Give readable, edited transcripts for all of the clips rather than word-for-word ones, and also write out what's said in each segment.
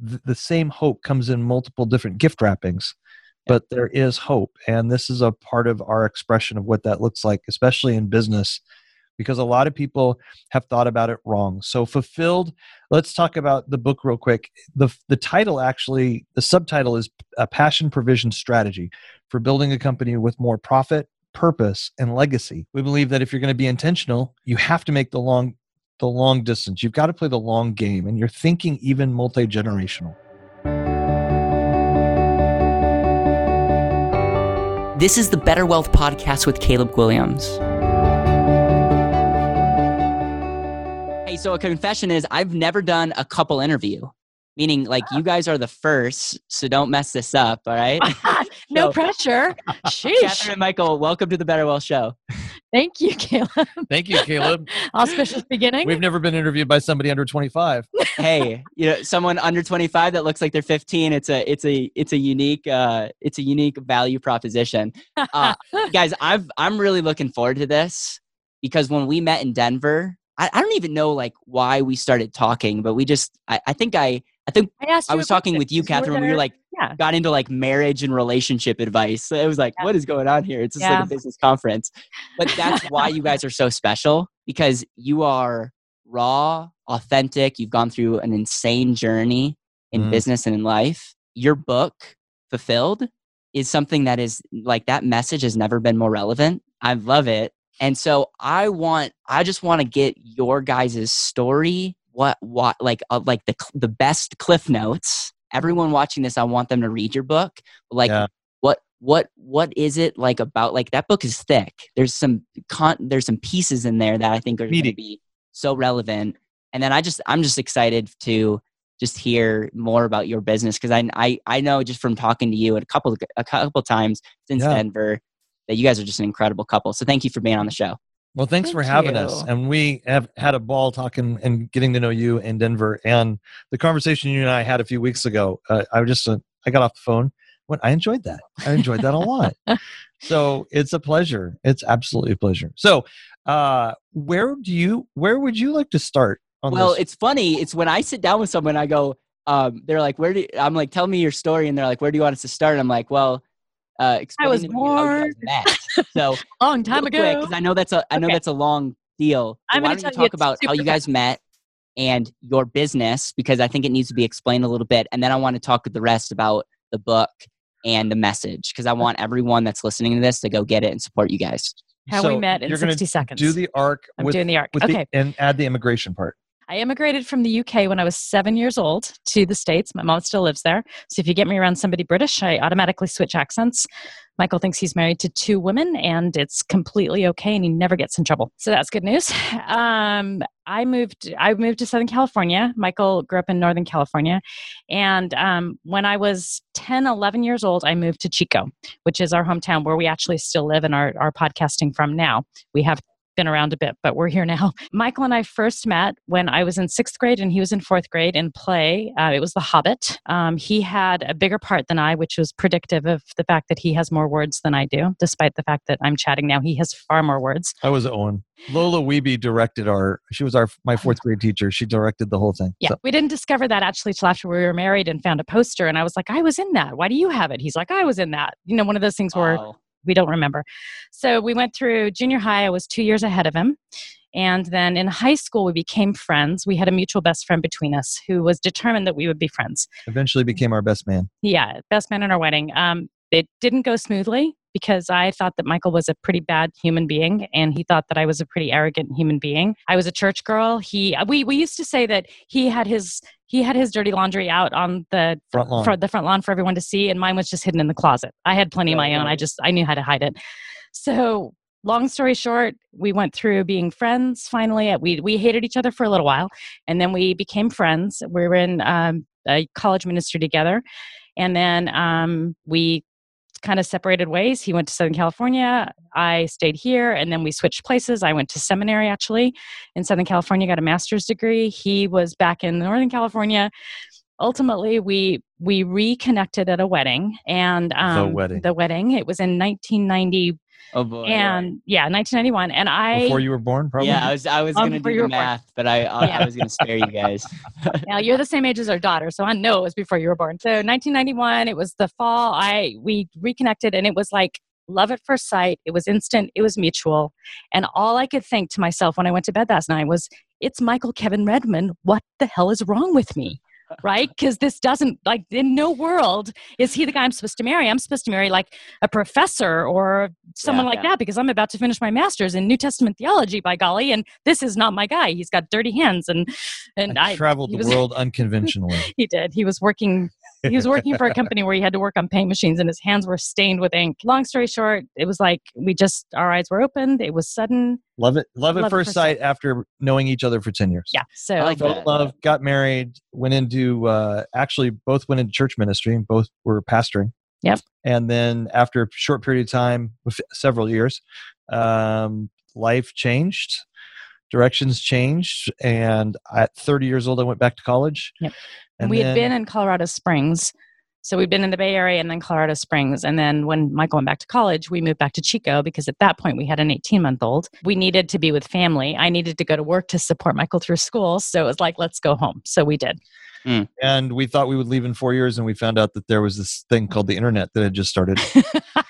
the same hope comes in multiple different gift wrappings, but there is hope. And this is a part of our expression of what that looks like, especially in business, because a lot of people have thought about it wrong. So Fulfilled, let's talk about the book real quick. The title actually, the subtitle is A Passion Provision Strategy for Building a Company with More Profit, Purpose, and Legacy. We believe that if you're going to be intentional, you have to make the long distance. You've got to play the long game, and you're thinking even multi-generational. This is the Better Wealth Podcast with Caleb Williams. Hey, so a confession is I've never done a couple interview, meaning like you guys are the first, so don't mess this up, all right? No pressure. Sheesh. Catherine and Michael, welcome to the Better Wealth Show. Thank you, Caleb. Thank you, Caleb. Auspicious beginning. We've never been interviewed by somebody under 25. Hey, you know, someone under 25 that looks like they're 15. It's a unique value proposition. Guys, I'm really looking forward to this because when we met in Denver, I don't even know like why we started talking, but we just I was talking with you, Catherine, when we were like got into like marriage and relationship advice. It was like, what is going on here? It's just like a business conference. But that's why you guys are so special, because you are raw, authentic. You've gone through an insane journey in business and in life. Your book, Fulfilled, is something that is like that message has never been more relevant. I love it. And so I just want to get your guys' story. What the best cliff notes. Everyone watching this, I want them to read your book. What is it like about like that book is thick. There's some pieces in there that I think are going to be so relevant. And then I'm just excited to just hear more about your business, because I know just from talking to you a couple times since Denver that you guys are just an incredible couple. So thank you for being on the show. Well, thanks for having us. And we have had a ball talking and getting to know you in Denver. And the conversation you and I had a few weeks ago, I got off the phone. I enjoyed that. I enjoyed that a lot. So it's a pleasure. It's absolutely a pleasure. So where would you like to start on this? Well, it's funny. It's when I sit down with someone, I go, they're like, I'm like, tell me your story. And they're like, where do you want us to start? And I'm like, well, I was born so long time ago. Because I know that's a long deal. So why don't you talk about how you guys met and your business, because I think it needs to be explained a little bit, and then I want to talk the rest about the book and the message, because I want everyone that's listening to this to go get it and support you guys. How we met in 60 seconds. Do the arc. I'm doing the arc. Okay, and add the immigration part. I immigrated from the UK when I was 7 years old to the States. My mom still lives there. So if you get me around somebody British, I automatically switch accents. Michael thinks he's married to two women and it's completely okay and he never gets in trouble. So that's good news. I moved to Southern California. Michael grew up in Northern California. And when I was 10, 11 years old, I moved to Chico, which is our hometown where we actually still live and are podcasting from now. We have been around a bit, but we're here now. Michael and I first met when I was in 6th grade and he was in 4th grade in play. It was The Hobbit. He had a bigger part than I, which was predictive of the fact that he has more words than I do, despite the fact that I'm chatting now. He has far more words. I was Owen. Lola Wiebe directed my 4th grade teacher. She directed the whole thing. Yeah, so. We didn't discover that actually till after we were married and found a poster. And I was like, I was in that. Why do you have it? He's like, I was in that. You know, one of those things where... We don't remember. So we went through junior high. I was 2 years ahead of him. And then in high school, we became friends. We had a mutual best friend between us who was determined that we would be friends. Eventually became our best man. Yeah, best man in our wedding. It didn't go smoothly because I thought that Michael was a pretty bad human being and he thought that I was a pretty arrogant human being. I was a church girl. We used to say that he had his dirty laundry out on the front lawn. The front lawn for everyone to see, and mine was just hidden in the closet. I had plenty of my own. I knew how to hide it. So long story short, we went through being friends finally. We hated each other for a little while, and then we became friends. We were in a college ministry together, and then we kind of separated ways. He went to Southern California. I stayed here, and then we switched places. I went to seminary actually in Southern California, got a master's degree. He was back in Northern California. Ultimately, we reconnected at a wedding, and the wedding. It was in 1990. Oh boy! And yeah, 1991. And I before you were born, probably. Yeah, I was gonna do the math, but I was gonna spare you guys. Now you're the same age as our daughter, so I know it was before you were born. So 1991, it was the fall. We reconnected, and it was like love at first sight. It was instant. It was mutual. And all I could think to myself when I went to bed last night was, "It's Michael Kevin Redmond. What the hell is wrong with me?" Right? Because this doesn't, like, in no world is he the guy I'm supposed to marry. I'm supposed to marry like a professor or someone that, because I'm about to finish my master's in New Testament theology, by golly. And this is not my guy. He's got dirty hands. And I traveled the world unconventionally. He did. He was working for a company where he had to work on paint machines, and his hands were stained with ink. Long story short, it was like, our eyes were opened. It was sudden. Love at first sight after knowing each other for 10 years. Yeah. So I fell in love, got married, went into, actually both went into church ministry and both were pastoring. Yep. And then after a short period of time, several years, life changed, directions changed. And at 30 years old, I went back to college. Yep. And we had been in Colorado Springs. So we'd been in the Bay Area and then Colorado Springs. And then when Michael went back to college, we moved back to Chico because at that point we had an 18-month-old. We needed to be with family. I needed to go to work to support Michael through school. So it was like, let's go home. So we did. Mm. And we thought we would leave in 4 years, and we found out that there was this thing called the internet that had just started.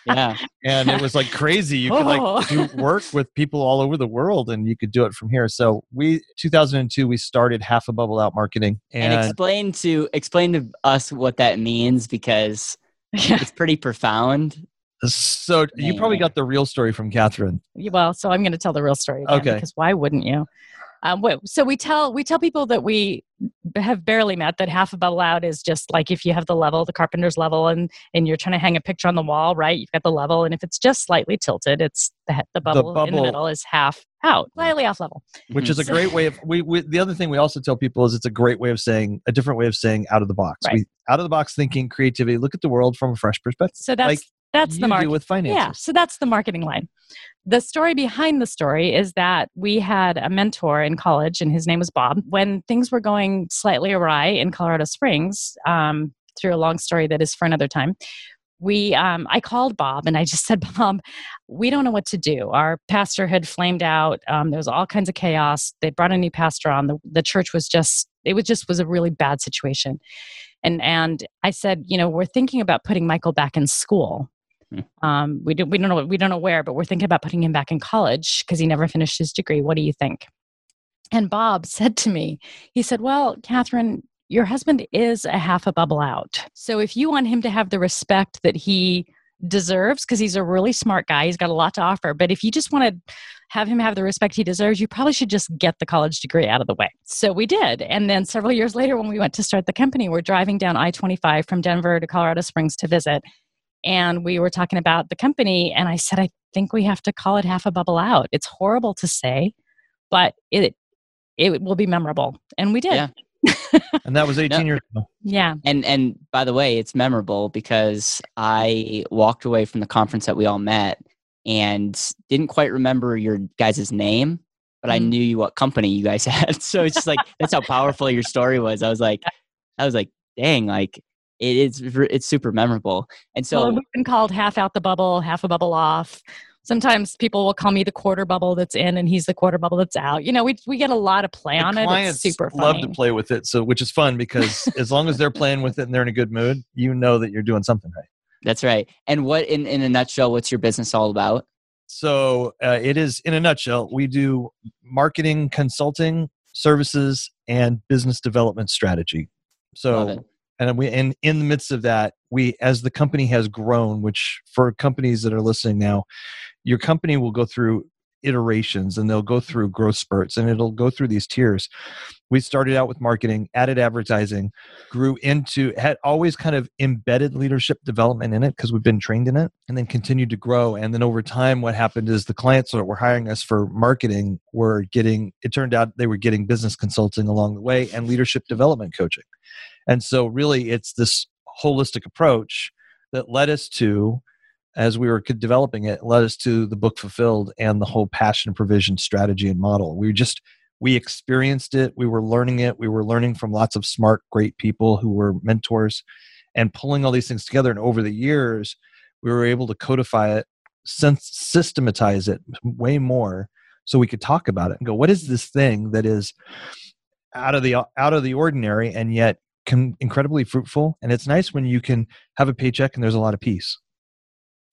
Yeah. And it was like crazy. You could like do work with people all over the world, and you could do it from here. So 2002, we started Half a Bubble Out Marketing. And explain to us what that means, because it's pretty profound. So you probably got the real story from Catherine. Well, so I'm going to tell the real story again, okay? Because why wouldn't you? So we tell people that we have barely met that Half a Bubble Out is just like, if you have the level, the carpenter's level, and you're trying to hang a picture on the wall, right? You've got the level, and if it's just slightly tilted, it's the bubble in the middle is half out, slightly off level. Which is a great way of, the other thing we also tell people is it's a great way of saying, a different way of saying out of the box. Right. Out of the box thinking, creativity, look at the world from a fresh perspective. So that's the marketing with finances. Yeah, so that's the marketing line. The story behind the story is that we had a mentor in college, and his name was Bob. When things were going slightly awry in Colorado Springs, through a long story that is for another time, I called Bob and I just said, "Bob, we don't know what to do. Our pastor had flamed out. There was all kinds of chaos. They brought a new pastor on. The church was a really bad situation." And I said, "You know, we're thinking about putting Michael back in school. We don't know where, but we're thinking about putting him back in college because he never finished his degree. What do you think?" And Bob said to me, he said, "Well, Catherine, your husband is a half a bubble out. So if you want him to have the respect that he deserves, because he's a really smart guy, he's got a lot to offer, but if you just want to have him have the respect he deserves, you probably should just get the college degree out of the way." So we did. And then several years later, when we went to start the company, we're driving down I-25 from Denver to Colorado Springs to visit. And we were talking about the company, and I said, "I think we have to call it Half a Bubble Out. It's horrible to say, but it will be memorable." And we did. Yeah. And that was 18 years ago. Yeah. And by the way, it's memorable because I walked away from the conference that we all met and didn't quite remember your guys' name, but I knew what company you guys had. So it's just like, that's how powerful your story was. I was like, dang, like it's super memorable. And so we've been called half out the bubble, half a bubble off. Sometimes people will call me the quarter bubble that's in, and he's the quarter bubble that's out. You know, we get a lot of play on it. It's super fun. Love to play with it, so which is fun because as long as they're playing with it and they're in a good mood, you know that you're doing something right. That's right. And what, in a nutshell, what's your business all about? So it is, in a nutshell, we do marketing, consulting, services, and business development strategy. So, and in the midst of that, as the company has grown, which for companies that are listening now, your company will go through iterations and they'll go through growth spurts and it'll go through these tiers. We started out with marketing, added advertising, had always kind of embedded leadership development in it because we've been trained in it, and then continued to grow. And then over time, what happened is the clients that were hiring us for marketing it turned out they were getting business consulting along the way and leadership development coaching. And so really it's this holistic approach that led us to, as we were developing it, led us to the book Fulfilled and the whole passion, provision, strategy, and model. We experienced it. We were learning it. We were learning from lots of smart, great people who were mentors and pulling all these things together. And over the years, we were able to codify it systematize it way more so we could talk about it and go, what is this thing that is out of the ordinary and yet incredibly fruitful? And it's nice when you can have a paycheck and there's a lot of peace.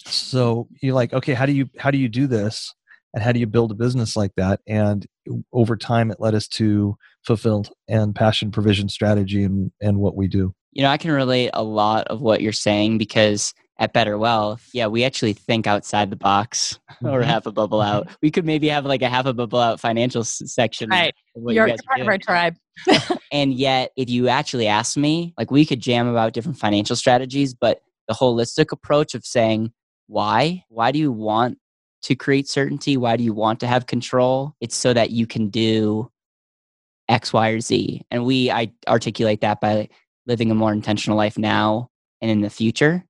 So you're like, okay, how do you do this? And how do you build a business like that? And over time, it led us to Fulfilled and Passion Provision Strategy and what we do. You know, I can relate a lot of what you're saying because at Better Wealth, yeah, we actually think outside the box or Half a Bubble Out. We could maybe have like a Half a Bubble Out financial section. Right. Of what you're part of our tribe. And yet, if you actually ask me, like we could jam about different financial strategies, but the holistic approach of saying, why do you want to create certainty? Why do you want to have control? It's so that you can do X, Y, or Z. And I articulate that by living a more intentional life now and in the future.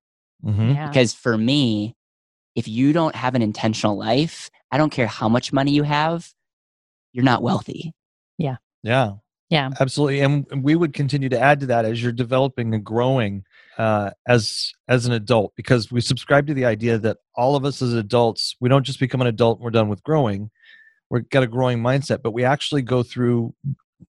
Mm-hmm. Yeah. Because for me, if you don't have an intentional life, I don't care how much money you have, you're not wealthy. Yeah. Yeah. Yeah. Absolutely. And we would continue to add to that as you're developing and growing as an adult, because we subscribe to the idea that all of us as adults, we don't just become an adult and we're done with growing. We've got a growing mindset, but we actually go through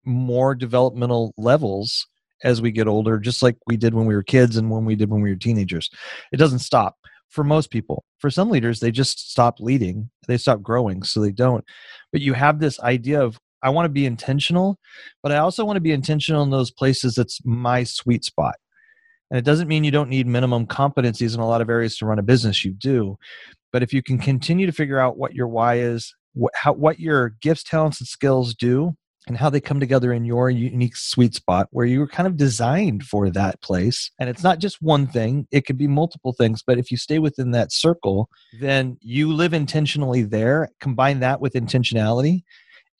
more developmental levels as we get older, just like we did when we were kids and when we were teenagers. It doesn't stop for most people. For some leaders, they just stop leading. They stop growing, so they don't. But you have this idea of, I want to be intentional, but I also want to be intentional in those places that's my sweet spot. And it doesn't mean you don't need minimum competencies in a lot of areas to run a business. You do. But if you can continue to figure out what your why is, what your gifts, talents, and skills do, and how they come together in your unique sweet spot where you were kind of designed for that place. And it's not just one thing. It could be multiple things. But if you stay within that circle, then you live intentionally there. Combine that with intentionality,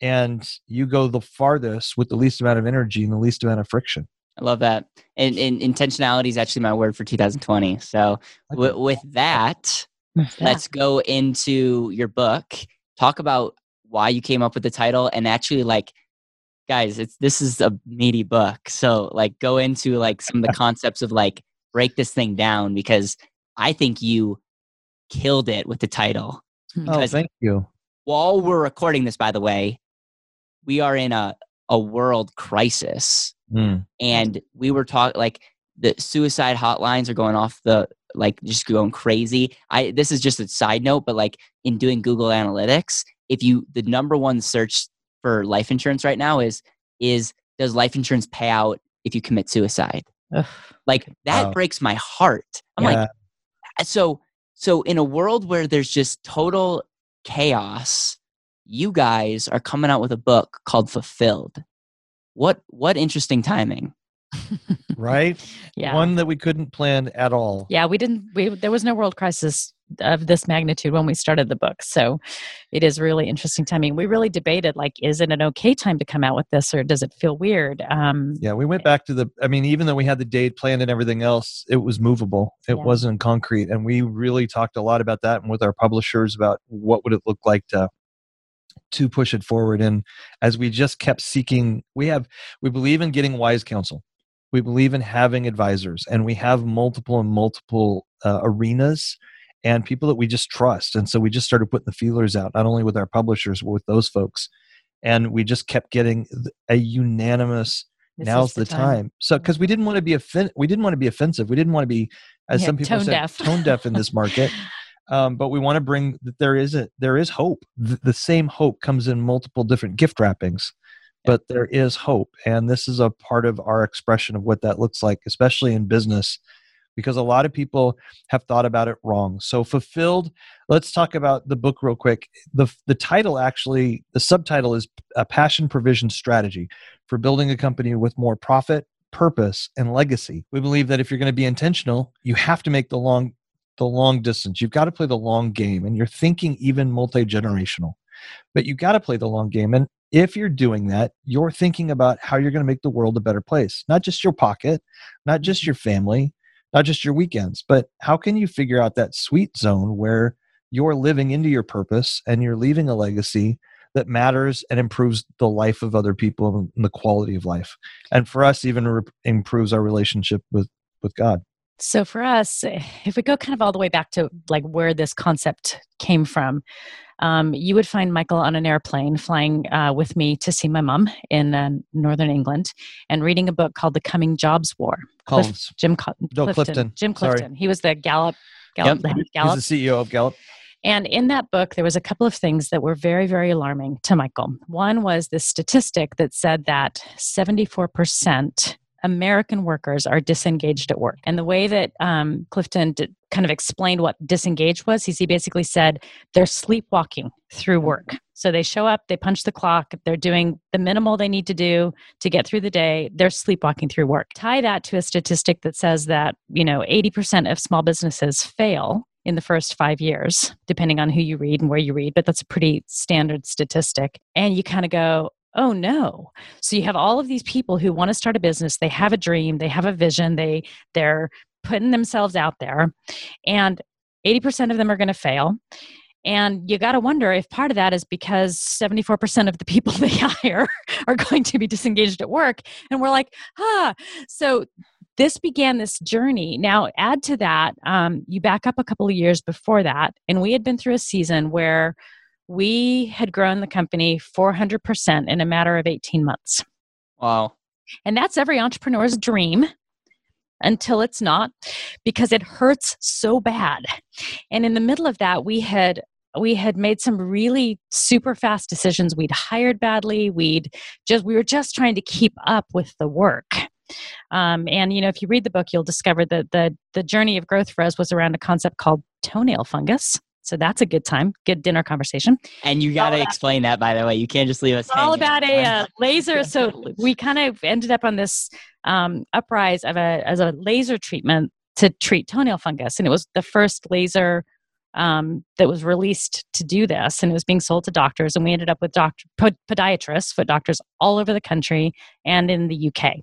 and you go the farthest with the least amount of energy and the least amount of friction. I love that. And intentionality is actually my word for 2020. So with that, let's go into your book. Talk about why you came up with the title, and actually, like, guys, this is a meaty book. So like go into like some of the concepts of like break this thing down, because I think you killed it with the title. Oh, thank you. While we're recording this, by the way, we are in a world crisis. Mm. And we were talking like the suicide hotlines are going off the, like just going crazy. This is just a side note, but like in doing Google Analytics, the number one search for life insurance right now is does life insurance pay out if you commit suicide? Ugh. Like that breaks my heart. I'm like, so in a world where there's just total chaos, you guys are coming out with a book called Fulfilled. What interesting timing. Right? Yeah. One that we couldn't plan at all. Yeah, there was no world crisis of this magnitude when we started the book. So it is really interesting timing. We really debated, like, is it an okay time to come out with this, or does it feel weird? Yeah, we went back to even though we had the date planned and everything else, it was movable. It wasn't concrete. And we really talked a lot about that, and with our publishers about what would it look like to push it forward. And as we just kept seeking, we believe in getting wise counsel. We believe in having advisors, and we have multiple arenas and people that we just trust. And so we just started putting the feelers out, not only with our publishers, but with those folks. And we just kept getting a unanimous, now's the time. So, because we didn't want to be offensive. We didn't want to be, as some people say, tone deaf in this market. But we want to bring that there is hope. The same hope comes in multiple different gift wrappings, but there is hope. And this is a part of our expression of what that looks like, especially in business, because a lot of people have thought about it wrong. So Fulfilled, let's talk about the book real quick. The title, actually, the subtitle is A Passion Provision Strategy for Building a Company with More Profit, Purpose, and Legacy. We believe that if you're going to be intentional, you have to make the long distance. You've got to play the long game, and you're thinking even multi-generational, but you've got to play the long game. And if you're doing that, you're thinking about how you're going to make the world a better place, not just your pocket, not just your family, not just your weekends, but how can you figure out that sweet zone where you're living into your purpose and you're leaving a legacy that matters and improves the life of other people and the quality of life. And for us, even improves our relationship with God. So for us, if we go kind of all the way back to like where this concept came from, you would find Michael on an airplane flying with me to see my mom in Northern England and reading a book called The Coming Jobs War. Clifton. Jim Clifton. Sorry. He was the Gallup. Yep. Gallup. He's the CEO of Gallup. And in that book, there was a couple of things that were very, very alarming to Michael. One was this statistic that said that 74% American workers are disengaged at work. And the way that Clifton kind of explained what disengaged was, he basically said they're sleepwalking through work. So they show up, they punch the clock, they're doing the minimal they need to do to get through the day, they're sleepwalking through work. Tie that to a statistic that says that, 80% of small businesses fail in the first 5 years, depending on who you read and where you read, but that's a pretty standard statistic. And you kind of go, oh no. So you have all of these people who want to start a business. They have a dream. They have a vision. They're putting themselves out there, and 80% of them are going to fail. And you got to wonder if part of that is because 74% of the people they hire are going to be disengaged at work. And we're like, so this began this journey. Now add to that, you back up a couple of years before that, and we had been through a season where we had grown the company 400% in a matter of 18 months. Wow. And that's every entrepreneur's dream until it's not, because it hurts so bad. And in the middle of that, we had made some really super fast decisions. We'd hired badly. We were just trying to keep up with the work. And if you read the book, you'll discover that the journey of growth for us was around a concept called toenail fungus. So that's a good dinner conversation. And you got to explain that, by the way. You can't just leave us hanging. All about a laser. So we kind of ended up on this uprise of a laser treatment to treat toenail fungus. And it was the first laser that was released to do this. And it was being sold to doctors. And we ended up with podiatrists, foot doctors all over the country and in the UK.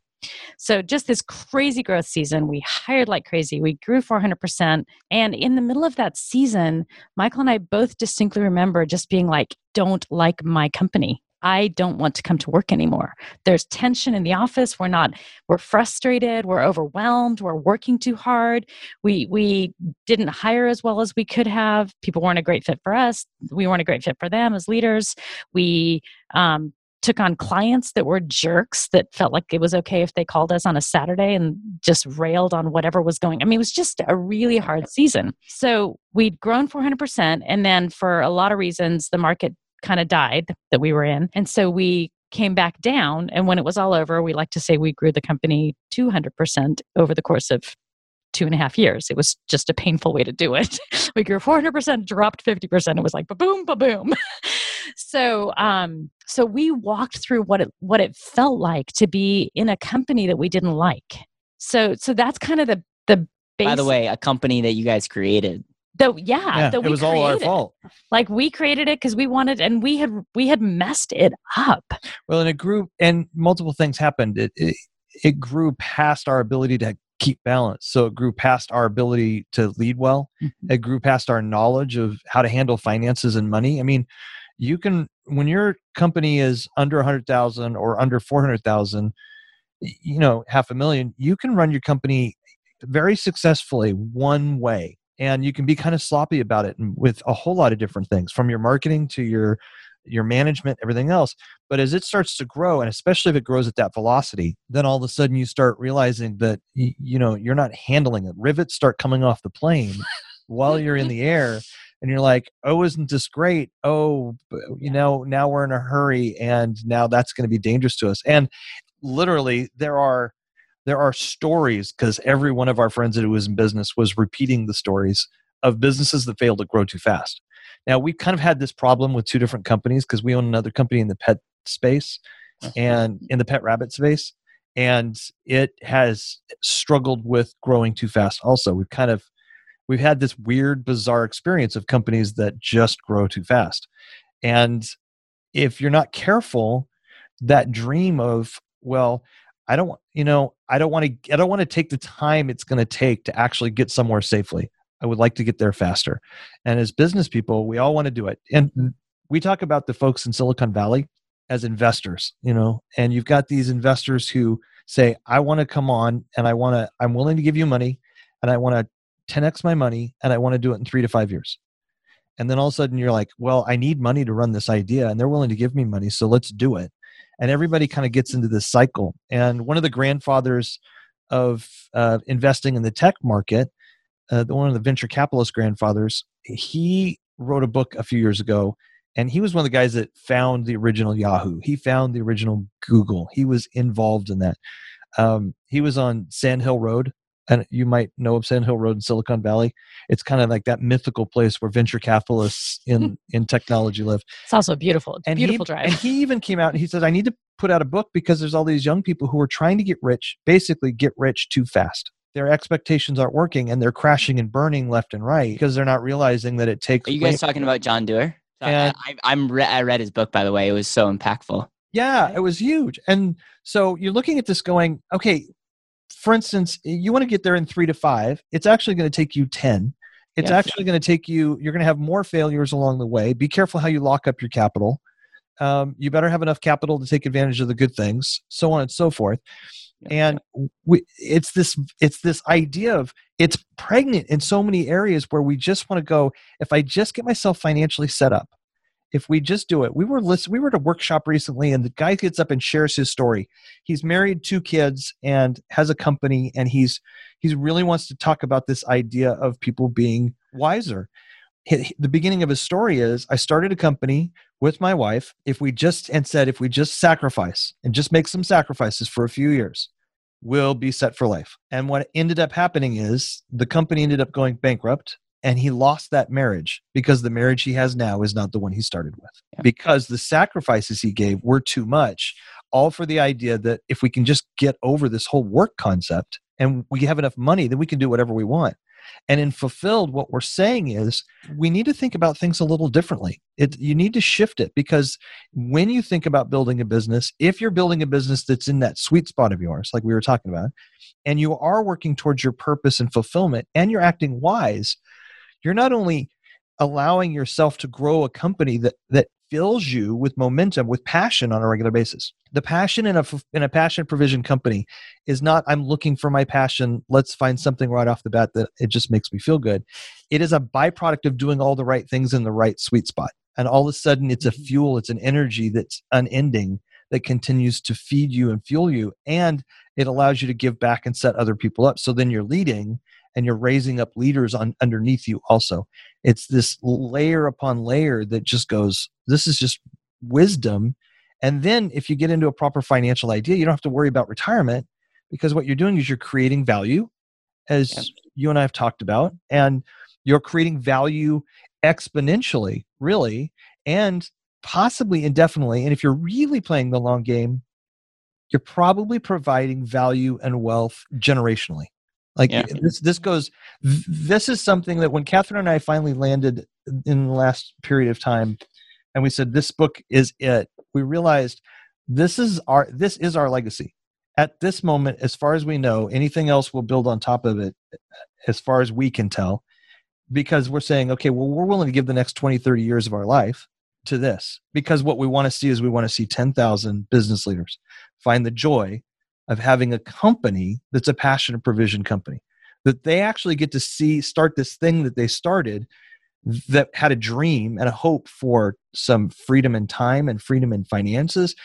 So just this crazy growth season, we hired like crazy. We grew 400%. And in the middle of that season, Michael and I both distinctly remember just being like, don't like my company. I don't want to come to work anymore. There's tension in the office. We're frustrated. We're overwhelmed. We're working too hard. We didn't hire as well as we could have. People weren't a great fit for us. We weren't a great fit for them as leaders. We, took on clients that were jerks that felt like it was okay if they called us on a Saturday and just railed on whatever was going. It was just a really hard season. So we'd grown 400%. And then for a lot of reasons, the market kind of died that we were in. And so we came back down. And when it was all over, we like to say we grew the company 200% over the course of 2.5 years. It was just a painful way to do it. We grew 400%, dropped 50%. It was like, ba-boom, ba-boom. So we walked through what it felt like to be in a company that we didn't like. So that's kind of the base. By the way, a company that you guys created. It was all our fault. Like we created it because we wanted, and we had messed it up. Well, and it grew, and multiple things happened. It grew past our ability to keep balance. So it grew past our ability to lead well. Mm-hmm. It grew past our knowledge of how to handle finances and money. You can, when your company is under 100,000 or under 400,000, $500,000, you can run your company very successfully one way, and you can be kind of sloppy about it with a whole lot of different things, from your marketing to your management, everything else. But as it starts to grow, and especially if it grows at that velocity, then all of a sudden you start realizing that, you're not handling it. Rivets start coming off the plane while you're in the air. And you're like, oh, isn't this great? Oh, now we're in a hurry, and now that's going to be dangerous to us. And literally, there are stories, because every one of our friends that was in business was repeating the stories of businesses that failed to grow too fast. Now, we kind of had this problem with two different companies, because we own another company in the pet space and in the pet rabbit space, and it has struggled with growing too fast also. We've had this weird, bizarre experience of companies that just grow too fast. And if you're not careful, that dream of, I don't want to take the time it's going to take to actually get somewhere safely. I would like to get there faster. And as business people, we all want to do it. And we talk about the folks in Silicon Valley as investors, and you've got these investors who say, I want to come on, and I'm willing to give you money. and I want to 10x my money and I want to do it in 3 to 5 years. And then all of a sudden you're like, well, I need money to run this idea and they're willing to give me money. So let's do it. And everybody kind of gets into this cycle. And one of the grandfathers of investing in the tech market, one of the venture capitalist grandfathers, he wrote a book a few years ago. And he was one of the guys that found the original Yahoo. He found the original Google. He was involved in that. He was on Sand Hill Road. And you might know of Sand Hill Road in Silicon Valley. It's kind of like that mythical place where venture capitalists in technology live. It's also beautiful. It's a beautiful drive. And he even came out and he said, I need to put out a book because there's all these young people who are trying to get rich, basically get rich too fast. Their expectations aren't working and they're crashing and burning left and right because they're not realizing that it takes... Are you guys talking about John Dewar? I read his book, by the way. It was so impactful. Yeah, it was huge. And so you're looking at this going, okay... For instance, you want to get there in 3 to 5. It's actually going to take you 10. It's actually going to take you, you're going to have more failures along the way. Be careful how you lock up your capital. You better have enough capital to take advantage of the good things, so on and so forth. Yeah. And it's this idea of, it's pregnant in so many areas where we just want to go, if I just get myself financially set up, if we just do it. We were at a workshop recently and the guy gets up and shares his story. He's married, 2 kids, and has a company, and he really wants to talk about this idea of people being wiser. The beginning of his story is, I started a company with my wife if we just sacrifice and just make some sacrifices for a few years, we'll be set for life. And what ended up happening is the company ended up going bankrupt. And he lost that marriage because the marriage he has now is not the one he started with. Yeah. Because the sacrifices he gave were too much, all for the idea that if we can just get over this whole work concept and we have enough money, then we can do whatever we want. And in Fulfilled, what we're saying is we need to think about things a little differently. You need to shift it, because when you think about building a business, if you're building a business that's in that sweet spot of yours, like we were talking about, and you are working towards your purpose and fulfillment and you're acting wise, you're not only allowing yourself to grow a company that fills you with momentum, with passion on a regular basis. The passion in a passion provision company is not, I'm looking for my passion, let's find something right off the bat that it just makes me feel good. It is a byproduct of doing all the right things in the right sweet spot. And all of a sudden, it's a fuel, it's an energy that's unending that continues to feed you and fuel you. And it allows you to give back and set other people up. So then you're leading, and you're raising up leaders underneath you also. It's this layer upon layer that just goes, this is just wisdom. And then if you get into a proper financial idea, you don't have to worry about retirement, because what you're doing is you're creating value, as you and I have talked about, and you're creating value exponentially, really, and possibly indefinitely. And if you're really playing the long game, you're probably providing value and wealth generationally. This is something that when Catherine and I finally landed in the last period of time, and we said, this book is it, we realized this is our legacy. At this moment, as far as we know, anything else will build on top of it, as far as we can tell, because we're saying, okay, well, we're willing to give the next 20, 30 years of our life to this, because what we want to see is 10,000 business leaders find the joy of having a company that's a passion and provision company, that they actually get to start this thing that they started that had a dream and a hope for some freedom in time and freedom in finances.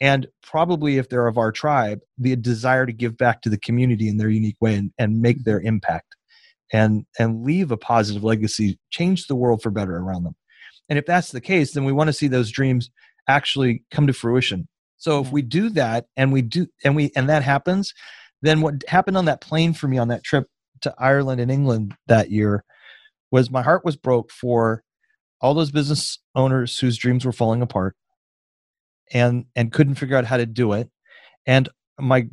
And probably, if they're of our tribe, the desire to give back to the community in their unique way and make their impact and leave a positive legacy, change the world for better around them. And if that's the case, then we want to see those dreams actually come to fruition. So if we do that and that happens, then what happened on that plane for me on that trip to Ireland and England that year was, my heart was broke for all those business owners whose dreams were falling apart and couldn't figure out how to do it. And my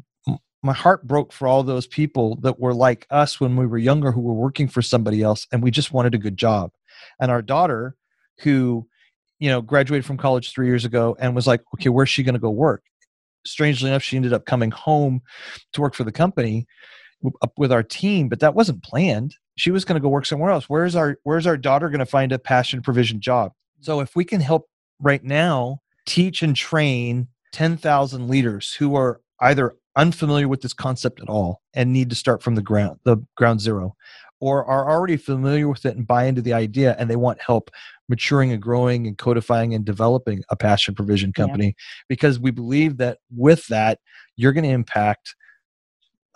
heart broke for all those people that were like us when we were younger, who were working for somebody else and we just wanted a good job. And our daughter, who graduated from college 3 years ago and was like, okay, where's she going to go work? Strangely enough, she ended up coming home to work for the company with our team, but that wasn't planned. She was going to go work somewhere else. Where's our daughter going to find a passion provision job? So if we can help right now, teach and train 10,000 leaders who are either unfamiliar with this concept at all and need to start from the ground zero, or are already familiar with it and buy into the idea and they want help maturing and growing and codifying and developing a passion provision company, because we believe that with that, you're going to impact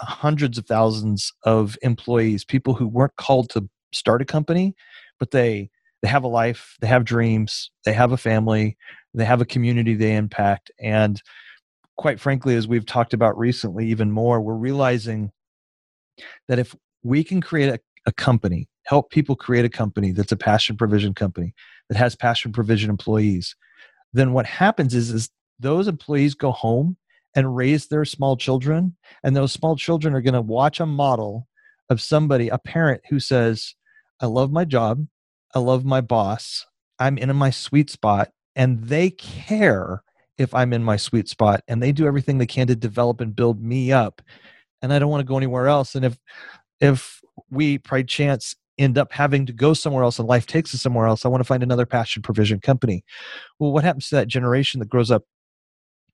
hundreds of thousands of employees, people who weren't called to start a company, but they have a life, they have dreams, they have a family, they have a community they impact. And quite frankly, as we've talked about recently, even more, we're realizing that if we can create a company, help people create a company that's a passion provision company that has passion provision employees, then what happens is those employees go home and raise their small children. And those small children are going to watch a model of somebody, a parent who says, I love my job. I love my boss. I'm in my sweet spot. And they care if I'm in my sweet spot, and they do everything they can to develop and build me up, and I don't want to go anywhere else. And if we, by chance, end up having to go somewhere else and life takes us somewhere else, I want to find another passion provision company. Well, what happens to that generation that grows up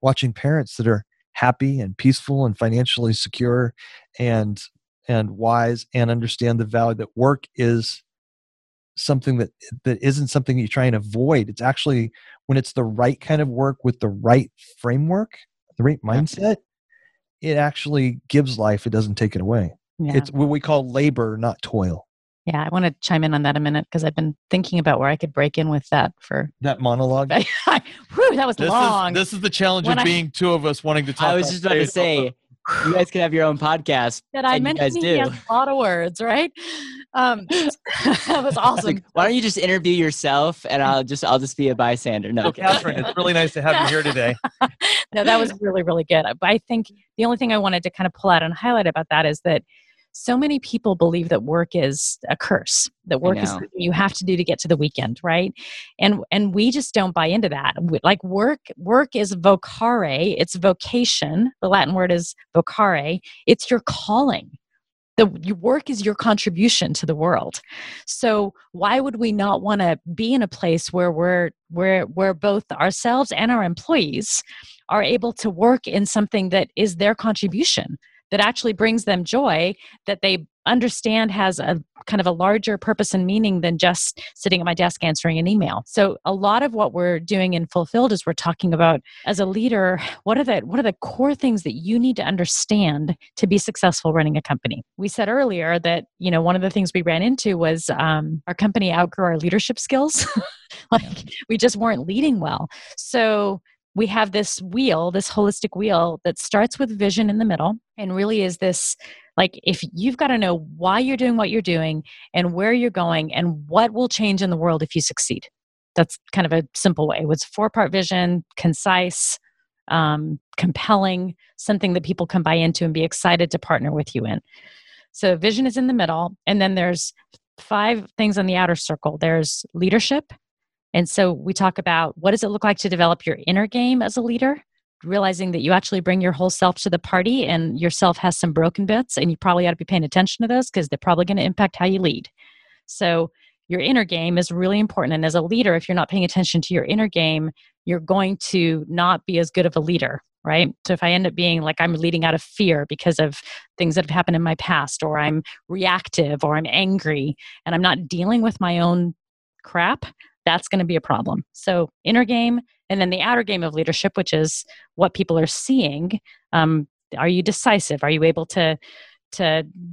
watching parents that are happy and peaceful and financially secure and wise and understand the value that work is something that isn't something that you try and avoid. It's actually, when it's the right kind of work with the right framework, the right mindset, it actually gives life. It doesn't take it away. Yeah. It's what we call labor, not toil. Yeah. I want to chime in on that a minute because I've been thinking about where I could break in with that for that monologue. Whew, that was long. This is the challenge of being two of us wanting to talk. I was just about to say, you guys could have your own podcast. That I mentioned he has a lot of words, right? That was awesome. Why don't you just interview yourself and I'll just be a bystander. No, Catherine, it's really nice to have you here today. No, that was really, really good. But I think the only thing I wanted to kind of pull out and highlight about that is that so many people believe that work is a curse, that work is something you have to do to get to the weekend, right? And we just don't buy into that. Like work is vocare, it's vocation. The Latin word is vocare. It's your calling. Your work is your contribution to the world. So why would we not want to be in a place where we're both ourselves and our employees are able to work in something that is their contribution, that actually brings them joy, that they understand has a kind of a larger purpose and meaning than just sitting at my desk answering an email. So a lot of what we're doing in Fulfilled is we're talking about, as a leader, what are the core things that you need to understand to be successful running a company? We said earlier that, you know, one of the things we ran into was our company outgrew our leadership skills. We just weren't leading well. So we have this wheel, this holistic wheel that starts with vision in the middle and really is this, like, if you've got to know why you're doing what you're doing and where you're going and what will change in the world if you succeed. That's kind of a simple way. It was 4-part vision, concise, compelling, something that people can buy into and be excited to partner with you in. So vision is in the middle. And then there's 5 things on the outer circle. There's leadership. And so we talk about what does it look like to develop your inner game as a leader, realizing that you actually bring your whole self to the party and yourself has some broken bits and you probably ought to be paying attention to those because they're probably going to impact how you lead. So your inner game is really important. And as a leader, if you're not paying attention to your inner game, you're going to not be as good of a leader, right? So if I end up being like, I'm leading out of fear because of things that have happened in my past, or I'm reactive, or I'm angry, and I'm not dealing with my own crap, that's going to be a problem. So inner game, and then the outer game of leadership, which is what people are seeing. Are you decisive? Are you able to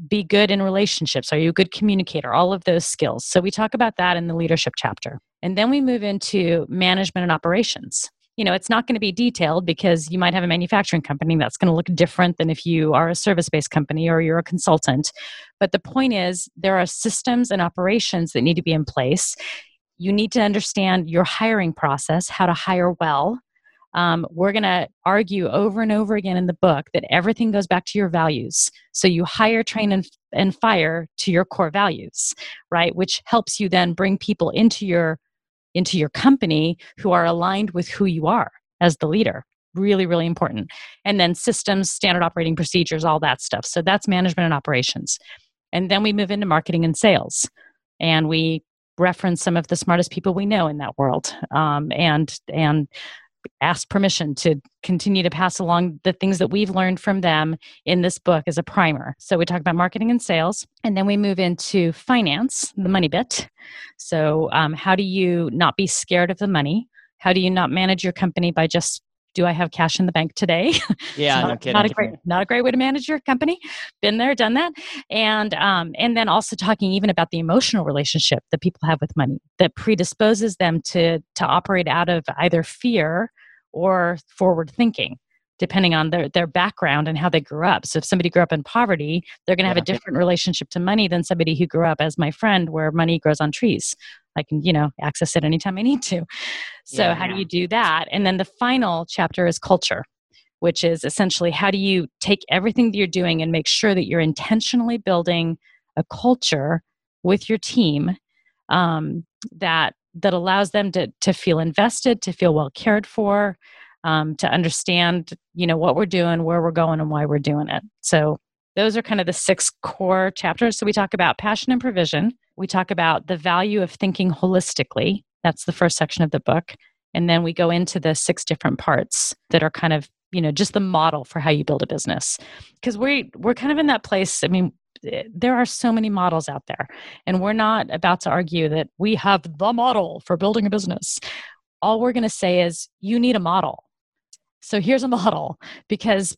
be good in relationships? Are you a good communicator? All of those skills. So we talk about that in the leadership chapter. And then we move into management and operations. You know, it's not going to be detailed because you might have a manufacturing company that's going to look different than if you are a service-based company or you're a consultant. But the point is, there are systems and operations that need to be in place. You need to understand your hiring process, how to hire well. We're going to argue over and over again in the book that everything goes back to your values. So you hire, train, and fire to your core values, right? Which helps you then bring people into your company who are aligned with who you are as the leader. Really, really important. And then systems, standard operating procedures, all that stuff. So that's management and operations. And then we move into marketing and sales. And we reference some of the smartest people we know in that world, and ask permission to continue to pass along the things that we've learned from them in this book as a primer. So we talk about marketing and sales, and then we move into finance, the money bit. So how do you not be scared of the money? How do you not manage your company by just, do I have cash in the bank today? Yeah, not a great way to manage your company. Been there, done that. And then also talking even about the emotional relationship that people have with money that predisposes them to operate out of either fear or forward thinking, depending on their background and how they grew up. So if somebody grew up in poverty, they're going to have a different relationship to money than somebody who grew up as my friend where money grows on trees. I can, access it anytime I need to. So how do you do that? And then the final chapter is culture, which is essentially how do you take everything that you're doing and make sure that you're intentionally building a culture with your team that allows them to feel invested, to feel well cared for, to understand, what we're doing, where we're going, and why we're doing it. So those are kind of the six core chapters. So we talk about passion and provision. We talk about the value of thinking holistically. That's the first section of the book. And then we go into the six different parts that are kind of, just the model for how you build a business. Because we're kind of in that place. I mean, there are so many models out there, and we're not about to argue that we have the model for building a business. All we're going to say is you need a model. So here's a model, because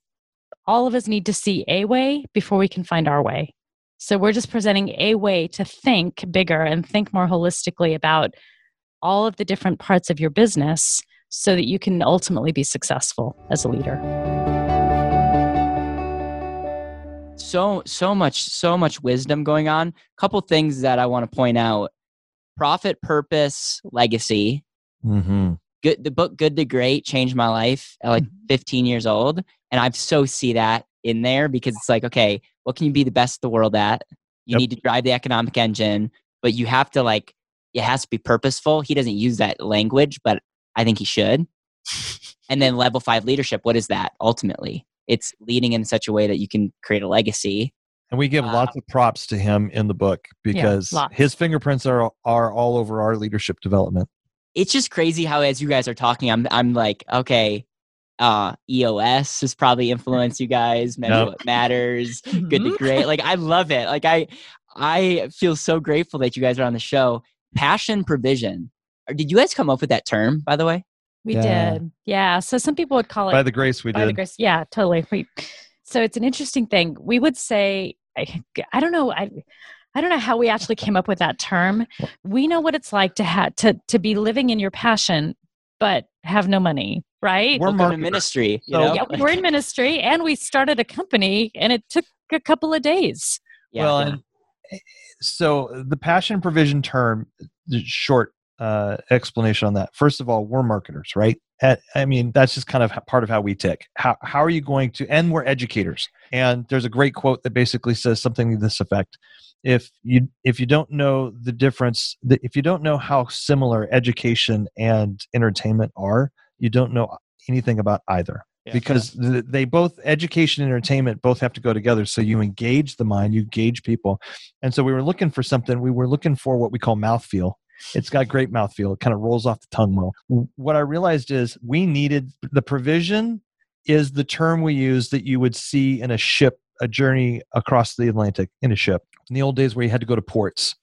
all of us need to see a way before we can find our way. So we're just presenting a way to think bigger and think more holistically about all of the different parts of your business so that you can ultimately be successful as a leader. So much wisdom going on. A couple things that I want to point out. Profit, purpose, legacy. Mm-hmm. Good. The book Good to Great changed my life at 15 years old. And I so see that in there, because it's like, okay, what can you be the best of the world at? You need to drive the economic engine, but you have to it has to be purposeful. He doesn't use that language, but I think he should. And then level 5 leadership. What is that? Ultimately, it's leading in such a way that you can create a legacy. And we give lots of props to him in the book, because his fingerprints are all over our leadership development. It's just crazy how, as you guys are talking, I'm like, okay, EOS has probably influenced you guys. Remember What Matters, Good to Great. I love it. I feel so grateful that you guys are on the show. Passion, provision. Did you guys come up with that term, by the way? We did. Yeah. So some people would call it by the grace we did. By the grace. Yeah, totally. So it's an interesting thing. We would say, I don't know. I don't know how we actually came up with that term. We know what it's like to be living in your passion, but have no money, right? We're in ministry. We're in ministry, and we started a company, and it took a couple of days. Yeah. Well, and so the passion provision term, short explanation on that. First of all, we're marketers, right? I mean, that's just kind of part of how we tick. How are you going to, and we're educators. And there's a great quote that basically says something to this effect. If you don't know the difference, if you don't know how similar education and entertainment are, you don't know anything about either. Yeah. Because they both, education and entertainment, both have to go together. So you engage the mind, you gauge people. And so we were looking for what we call mouthfeel. It's got great mouthfeel. It kind of rolls off the tongue well. What I realized is we needed, the provision is the term we use that you would see in a ship, a journey across the Atlantic in a ship. In the old days where you had to go to ports.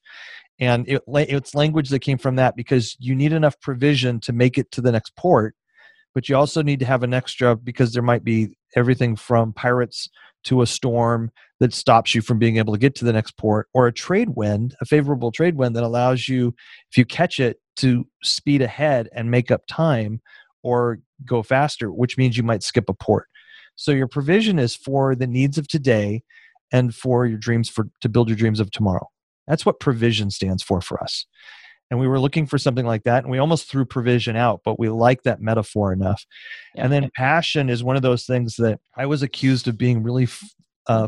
And it's language that came from that, because you need enough provision to make it to the next port, but you also need to have an extra, because there might be everything from pirates to a storm that stops you from being able to get to the next port, or a favorable trade wind that allows you, if you catch it, to speed ahead and make up time or go faster, which means you might skip a port. So your provision is for the needs of today and for your dreams, to build your dreams of tomorrow. That's what provision stands for us. And we were looking for something like that, and we almost threw provision out, but we like that metaphor enough. Yeah. And then passion is one of those things that I was accused of being really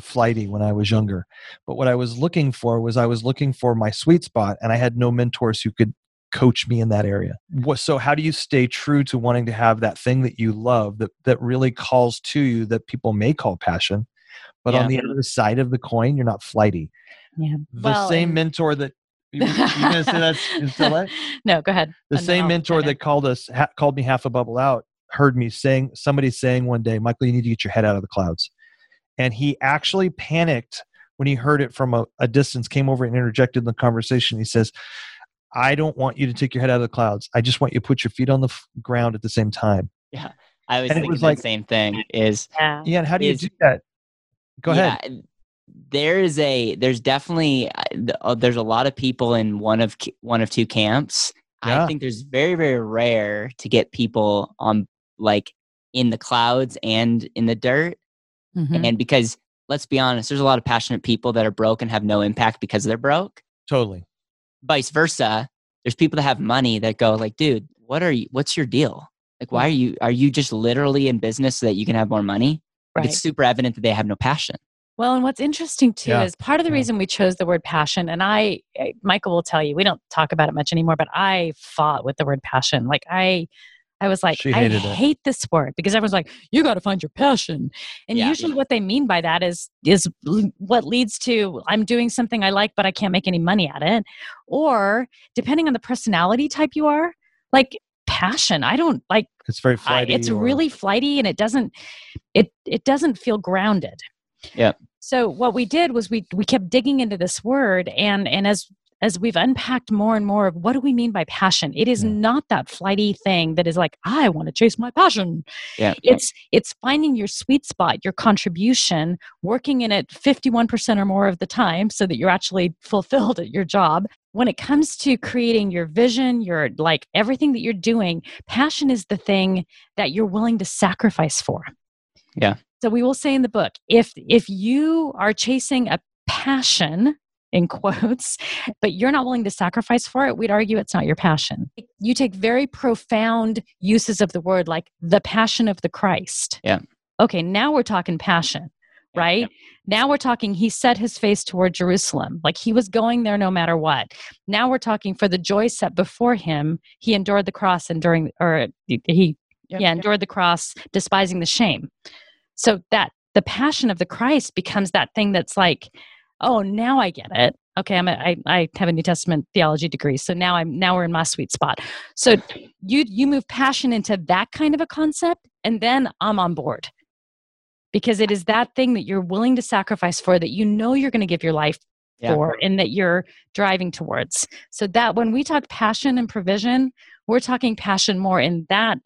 flighty when I was younger. But what I was looking for was my sweet spot, and I had no mentors who could coach me in that area. So how do you stay true to wanting to have that thing that you love, that really calls to you, that people may call passion? But on the other side of the coin, you're not flighty. Yeah. The same mentor that you going to say that's still it? No, go ahead. The same mentor that called me Half a Bubble Out heard me saying, somebody saying one day, Michael, you need to get your head out of the clouds. And he actually panicked when he heard it from a distance, came over and interjected in the conversation. He says, I don't want you to take your head out of the clouds. I just want you to put your feet on the ground at the same time. Yeah. I was thinking the same thing is, yeah. And how do you do that? Go ahead. There's a lot of people in one of two camps. Yeah. I think there's very, very rare to get people on like in the clouds and in the dirt. Mm-hmm. And because let's be honest, there's a lot of passionate people that are broke and have no impact because they're broke. Totally. Vice versa. There's people that have money that go like, dude, what's your deal? Like, why are you just literally in business so that you can have more money? Right. It's super evident that they have no passion. Well, and what's interesting too is part of the reason we chose the word passion, and Michael will tell you, we don't talk about it much anymore, but I fought with the word passion. Like I was like, I hate this word because everyone's like, you got to find your passion. And usually what they mean by that is what leads to, I'm doing something I like, but I can't make any money at it. Or depending on the personality type you are, like passion, I don't like, it's very flighty. It's really flighty and it doesn't feel grounded. Yeah. So what we did was we kept digging into this word and as we've unpacked more and more of what do we mean by passion? It is not that flighty thing that is like, I want to chase my passion. Yeah. It's finding your sweet spot, your contribution, working in it 51% or more of the time so that you're actually fulfilled at your job. When it comes to creating your vision, your like everything that you're doing, passion is the thing that you're willing to sacrifice for. Yeah. So we will say in the book, if you are chasing a passion, in quotes, but you're not willing to sacrifice for it, we'd argue it's not your passion. You take very profound uses of the word like the passion of the Christ. Yeah. Okay, now we're talking passion, right? Yeah. Now we're talking he set his face toward Jerusalem. Like he was going there no matter what. Now we're talking for the joy set before him, he endured the cross endured the cross, despising the shame. So that the passion of the Christ becomes that thing that's like, oh, now I get it. Okay, I have a New Testament theology degree, so now we're in my sweet spot. So you move passion into that kind of a concept, and then I'm on board because it is that thing that you're willing to sacrifice for, that you know you're going to give your life for, and that you're driving towards. So that when we talk passion and provision, we're talking passion more in that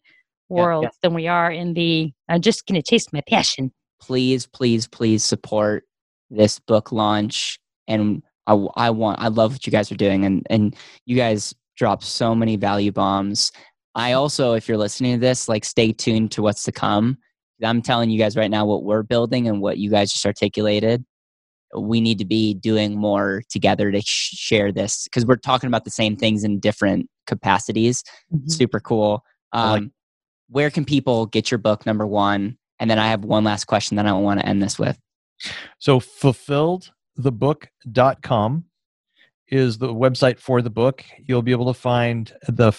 world than we are in the I'm just going to chase my passion. Please, please, please support this book launch, and I love what you guys are doing, and you guys drop so many value bombs. I also, if you're listening to this, like stay tuned to what's to come. I'm telling you guys right now what we're building and what you guys just articulated. We need to be doing more together to share this because we're talking about the same things in different capacities. Mm-hmm. Super cool. Where can people get your book, number one? And then I have one last question that I want to end this with. So fulfilledthebook.com is the website for the book. You'll be able to find the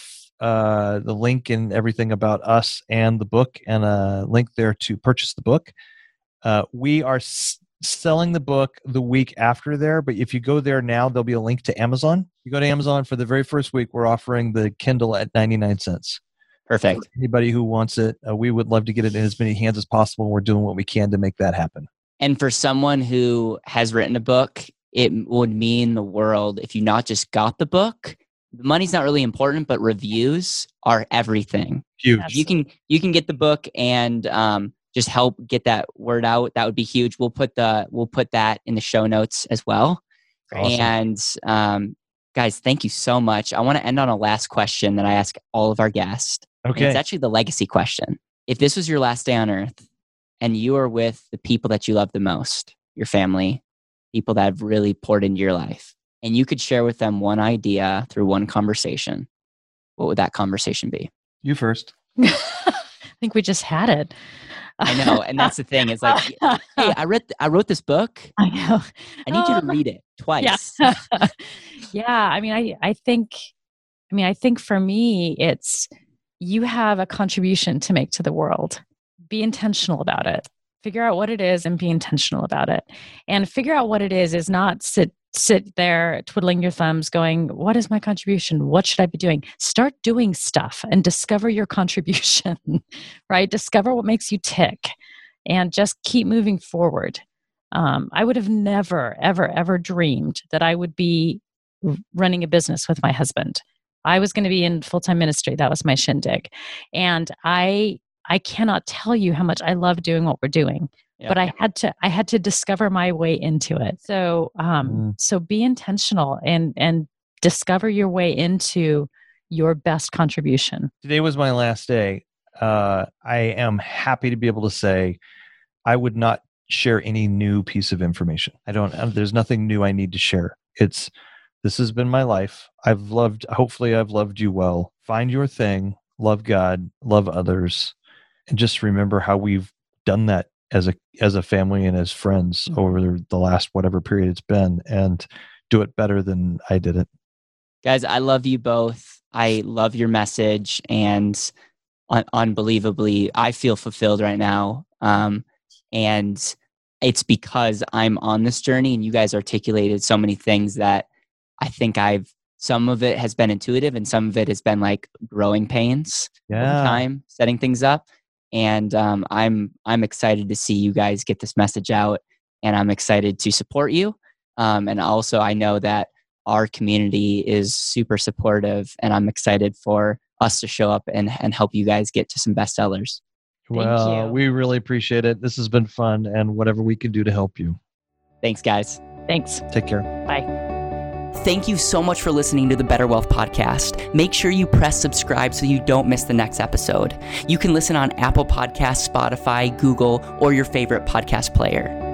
link and everything about us and the book, and a link there to purchase the book. We are selling the book the week after there, but if you go there now, there'll be a link to Amazon. You go to Amazon for the very first week, we're offering the Kindle at 99 cents. Perfect. For anybody who wants it, we would love to get it in as many hands as possible. We're doing what we can to make that happen. And for someone who has written a book, it would mean the world if you not just got the book. The money's not really important, but reviews are everything. Huge. Absolutely. You can get the book and just help get that word out. That would be huge. We'll put that in the show notes as well. Awesome. And guys, thank you so much. I want to end on a last question that I ask all of our guests. Okay, and it's actually the legacy question. If this was your last day on earth, and you are with the people that you love the most, your family, people that have really poured into your life, and you could share with them one idea through one conversation, what would that conversation be? You first. I think we just had it. I know. And that's the thing. It's like, hey, I wrote this book. I know. I need you to read it twice. Yeah. I think for me, it's you have a contribution to make to the world. Be intentional about it. Figure out what it is and be intentional about it. And figure out what it is not sit sit there twiddling your thumbs going, what is my contribution? What should I be doing? Start doing stuff and discover your contribution, right? Discover what makes you tick and just keep moving forward. I would have never, ever dreamed that I would be running a business with my husband. I was going to be in full-time ministry. That was my shindig. And I cannot tell you how much I love doing what we're doing, but I had to discover my way into it. So, so be intentional and discover your way into your best contribution. Today was my last day. I am happy to be able to say I would not share any new piece of information. There's nothing new I need to share. This has been my life. Hopefully I've loved you well. Find your thing, love God, love others, and just remember how we've done that as a family and as friends over the last whatever period it's been, and do it better than I did it. Guys, I love you both. I love your message, and unbelievably, I feel fulfilled right now. And it's because I'm on this journey, and you guys articulated so many things that I think some of it has been intuitive and some of it has been like growing pains over time, setting things up. And I'm excited to see you guys get this message out, and I'm excited to support you. And also I know that our community is super supportive, and I'm excited for us to show up and help you guys get to some bestsellers. Well, we really appreciate it. This has been fun, and whatever we can do to help you. Thanks, guys. Thanks. Take care. Bye. Thank you so much for listening to the Better Wealth Podcast. Make sure you press subscribe so you don't miss the next episode. You can listen on Apple Podcasts, Spotify, Google, or your favorite podcast player.